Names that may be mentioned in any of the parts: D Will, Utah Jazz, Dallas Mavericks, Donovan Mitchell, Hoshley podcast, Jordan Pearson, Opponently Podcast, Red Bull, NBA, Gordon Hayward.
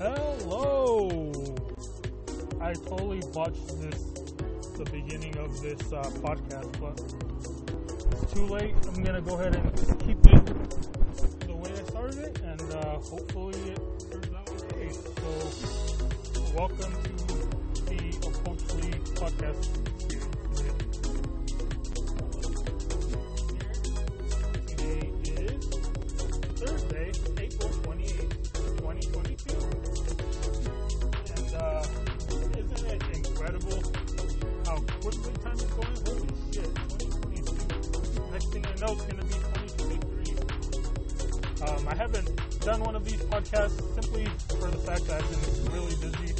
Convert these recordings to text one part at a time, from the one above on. Hello! I totally botched the beginning of this podcast, but it's too late. I'm going to go ahead and keep it the way I started it, and hopefully it turns out okay. So, welcome to the Opponently Podcast. I haven't done one of these podcasts simply for the fact that I've been really busy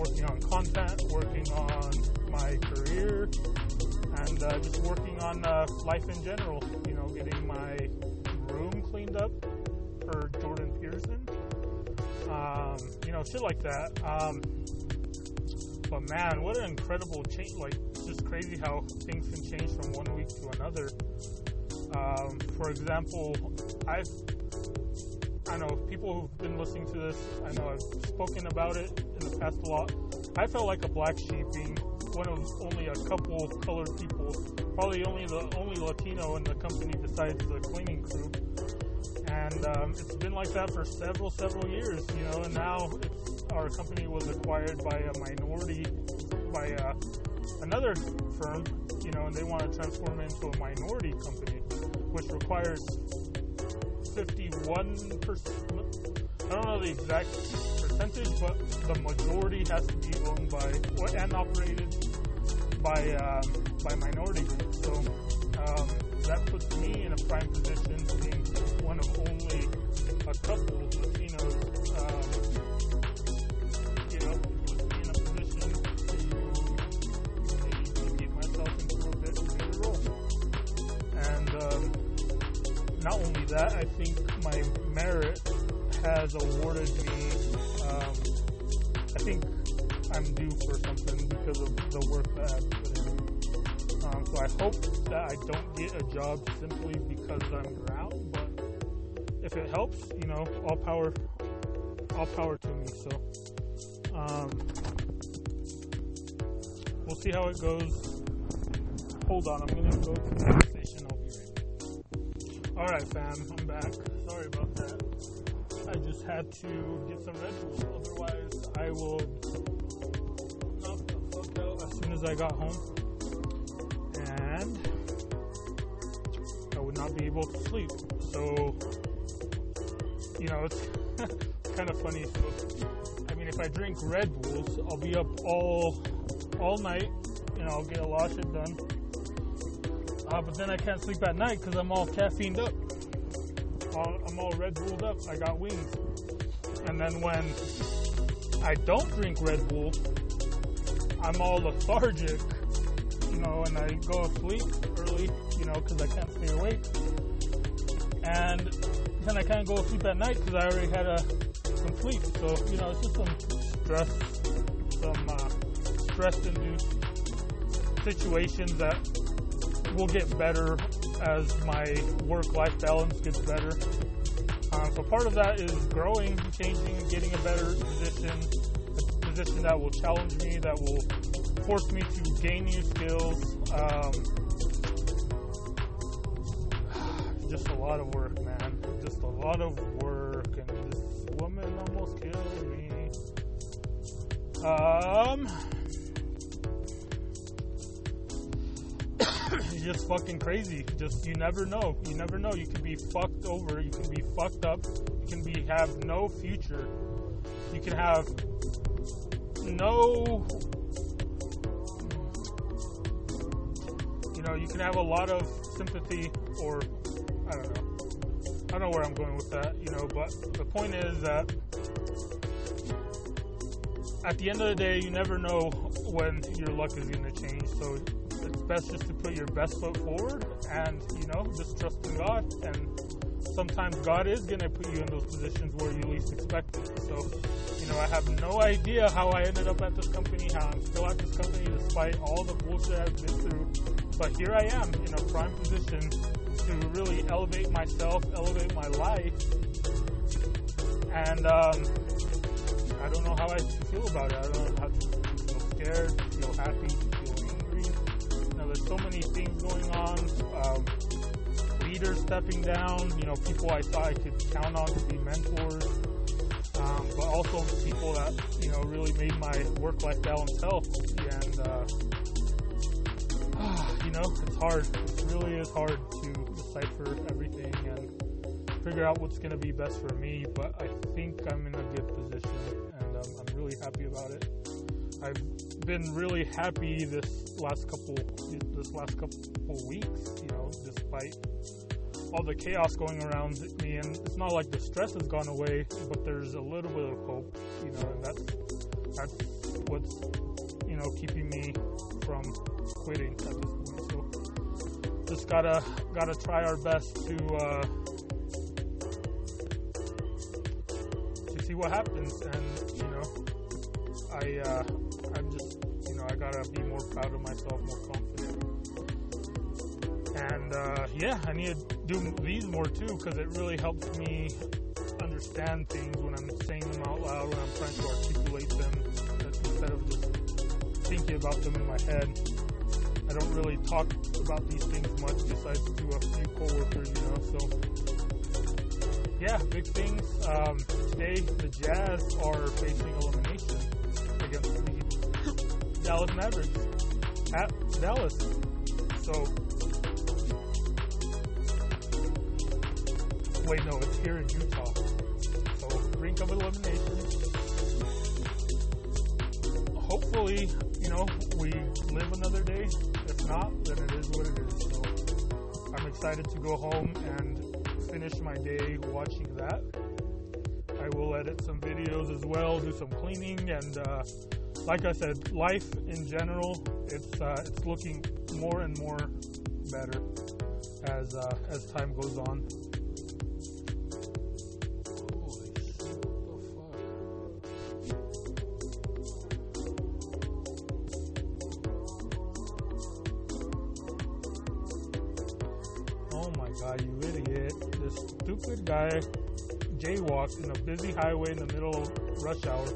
working on content, working on my career, and just working on life in general. You know, getting my room cleaned up for Jordan Pearson. You know, shit like that. But man, what an incredible change. Like, it's just crazy how things can change from one week to another. For example, I know people who've been listening to this, I know I've spoken about it in the past a lot. I felt like a black sheep, being one of only a couple of colored people, probably the only Latino in the company besides the cleaning crew. And it's been like that for several years, you know, and now our company was acquired by a minority, by another firm, you know, and they want to transform it into a minority company, which requires 51%, I don't know the exact percentage, but the majority has to be owned by and operated by minority groups. So that puts me in a prime position, being one of only a couple of Latinos. Not only that, I think my merit has awarded me, I think I'm due for something because of the work that I've put in. So I hope that I don't get a job simply because I'm brown, but if it helps, you know, all power to me. So we'll see how it goes. Hold on, I'm going to go to the next station. Alright fam, I'm back. Sorry about that. I just had to get some Red Bull, otherwise I will knock the fuck out as soon as I got home. And I would not be able to sleep. So, you know, it's kind of funny. So, I mean, if I drink Red Bulls, I'll be up all night, and I'll get a lot of shit done. But then I can't sleep at night because I'm all caffeined up. I'm all Red Bulled up. I got wings. And then when I don't drink Red Bull, I'm all lethargic, you know, and I go to sleep early, you know, because I can't stay awake. And then I can't go to sleep at night because I already had some sleep. So, you know, it's just some stress-induced situations that will get better as my work-life balance gets better. So part of that is growing, changing, getting a better position that will challenge me, that will force me to gain new skills. Just a lot of work, man. Just a lot of work, and this woman almost killed me. It's just fucking crazy. Just, you never know. You never know. You could be fucked over. You can be fucked up. You can have no future. You can have no... You know, you can have a lot of sympathy, or... I don't know. I don't know where I'm going with that, you know, but the point is that at the end of the day, you never know when your luck is going to change, so... best just to put your best foot forward and, you know, just trust in God. And sometimes God is going to put you in those positions where you least expect it. So, you know, I have no idea how I ended up at this company, how I'm still at this company despite all the bullshit I've been through. But here I am in a prime position to really elevate myself, elevate my life, And I don't know how I feel about it. I don't know how to feel scared, to feel happy, to feel angry. You know, there's so many things going on. Leaders stepping down, you know, people I thought I could count on to be mentors. But also people that, you know, really made my work-life balance healthy. And, you know, it's hard. It really is hard to decipher everything and figure out what's going to be best for me. But I think I'm in a good position, and I'm really happy about it. I've been really happy this last couple weeks, you know, despite all the chaos going around me. And it's not like the stress has gone away, but there's a little bit of hope, you know, and that's what's, you know, keeping me from quitting at this point. So just gotta try our best to see what happens. And, you know, I'm just, you know, I gotta be more proud of myself, more confident. And, yeah, I need to do these more, too, because it really helps me understand things when I'm saying them out loud, when I'm trying to articulate them, instead of just thinking about them in my head. I don't really talk about these things much, besides to a few coworkers, you know, so, yeah, big things. Today, the Jazz are facing elimination against the Dallas Mavericks at Dallas. So, wait, no, it's here in Utah. So, brink of elimination. Hopefully, you know, we live another day. If not, then it is what it is. So, I'm excited to go home and finish my day watching that. I will edit some videos as well, do some cleaning, and like I said, life in general, it's looking more and more better as time goes on. You idiot. This stupid guy jaywalked in a busy highway in the middle of rush hour,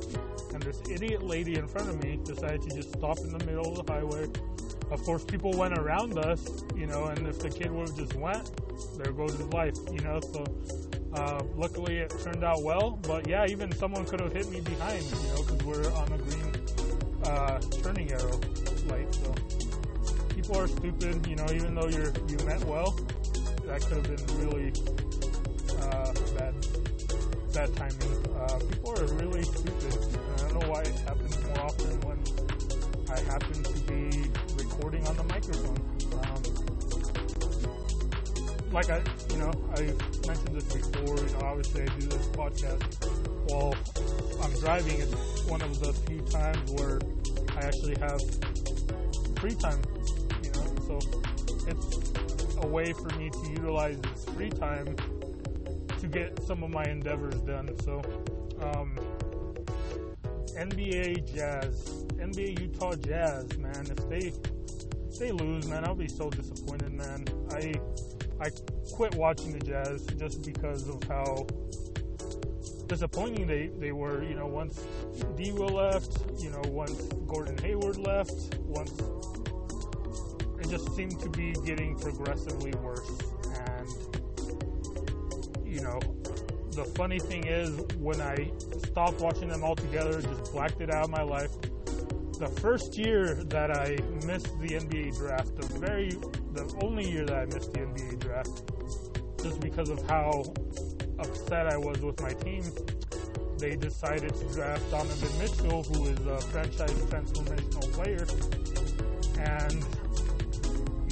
and this idiot lady in front of me decided to just stop in the middle of the highway. Of course, people went around us, you know, and if the kid would have just went, there goes his life, you know, so luckily it turned out well. But yeah, even someone could have hit me behind, you know, because we're on a green turning arrow light, so people are stupid, you know, even though you meant well. That could have been really bad timing. People are really stupid. And I don't know why it happens more often when I happen to be recording on the microphone. Like I've mentioned this before. You know, obviously, I do this podcast while I'm driving. It's one of the few times where I actually have free time. You know, so it's a way for me to utilize this free time to get some of my endeavors done. So, NBA Utah Jazz, man. If they lose, man, I'll be so disappointed, man. I quit watching the Jazz just because of how disappointing they were. You know, once D Will left, you know, once Gordon Hayward left, it just seemed to be getting progressively worse. And, you know, the funny thing is, when I stopped watching them altogether, just blacked it out of my life, the first year that I missed the NBA draft, the only year that I missed the NBA draft, just because of how upset I was with my team, they decided to draft Donovan Mitchell, who is a franchise transformational player. And,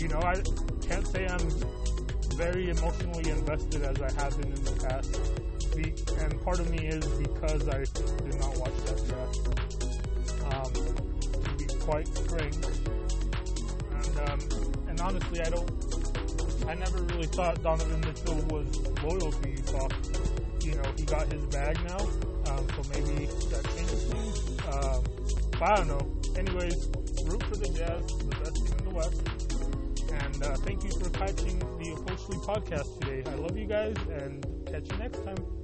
you know, I can't say I'm very emotionally invested as I have been in the past. And part of me is because I did not watch that draft, to be quite frank. And honestly, I never really thought Donovan Mitchell was loyal to Utah. You know, he got his bag now, so maybe that changes things. But I don't know. Anyways, root for the Jazz, the best team in the West. And thank you for catching the Hoshley podcast today. I love you guys, and catch you next time.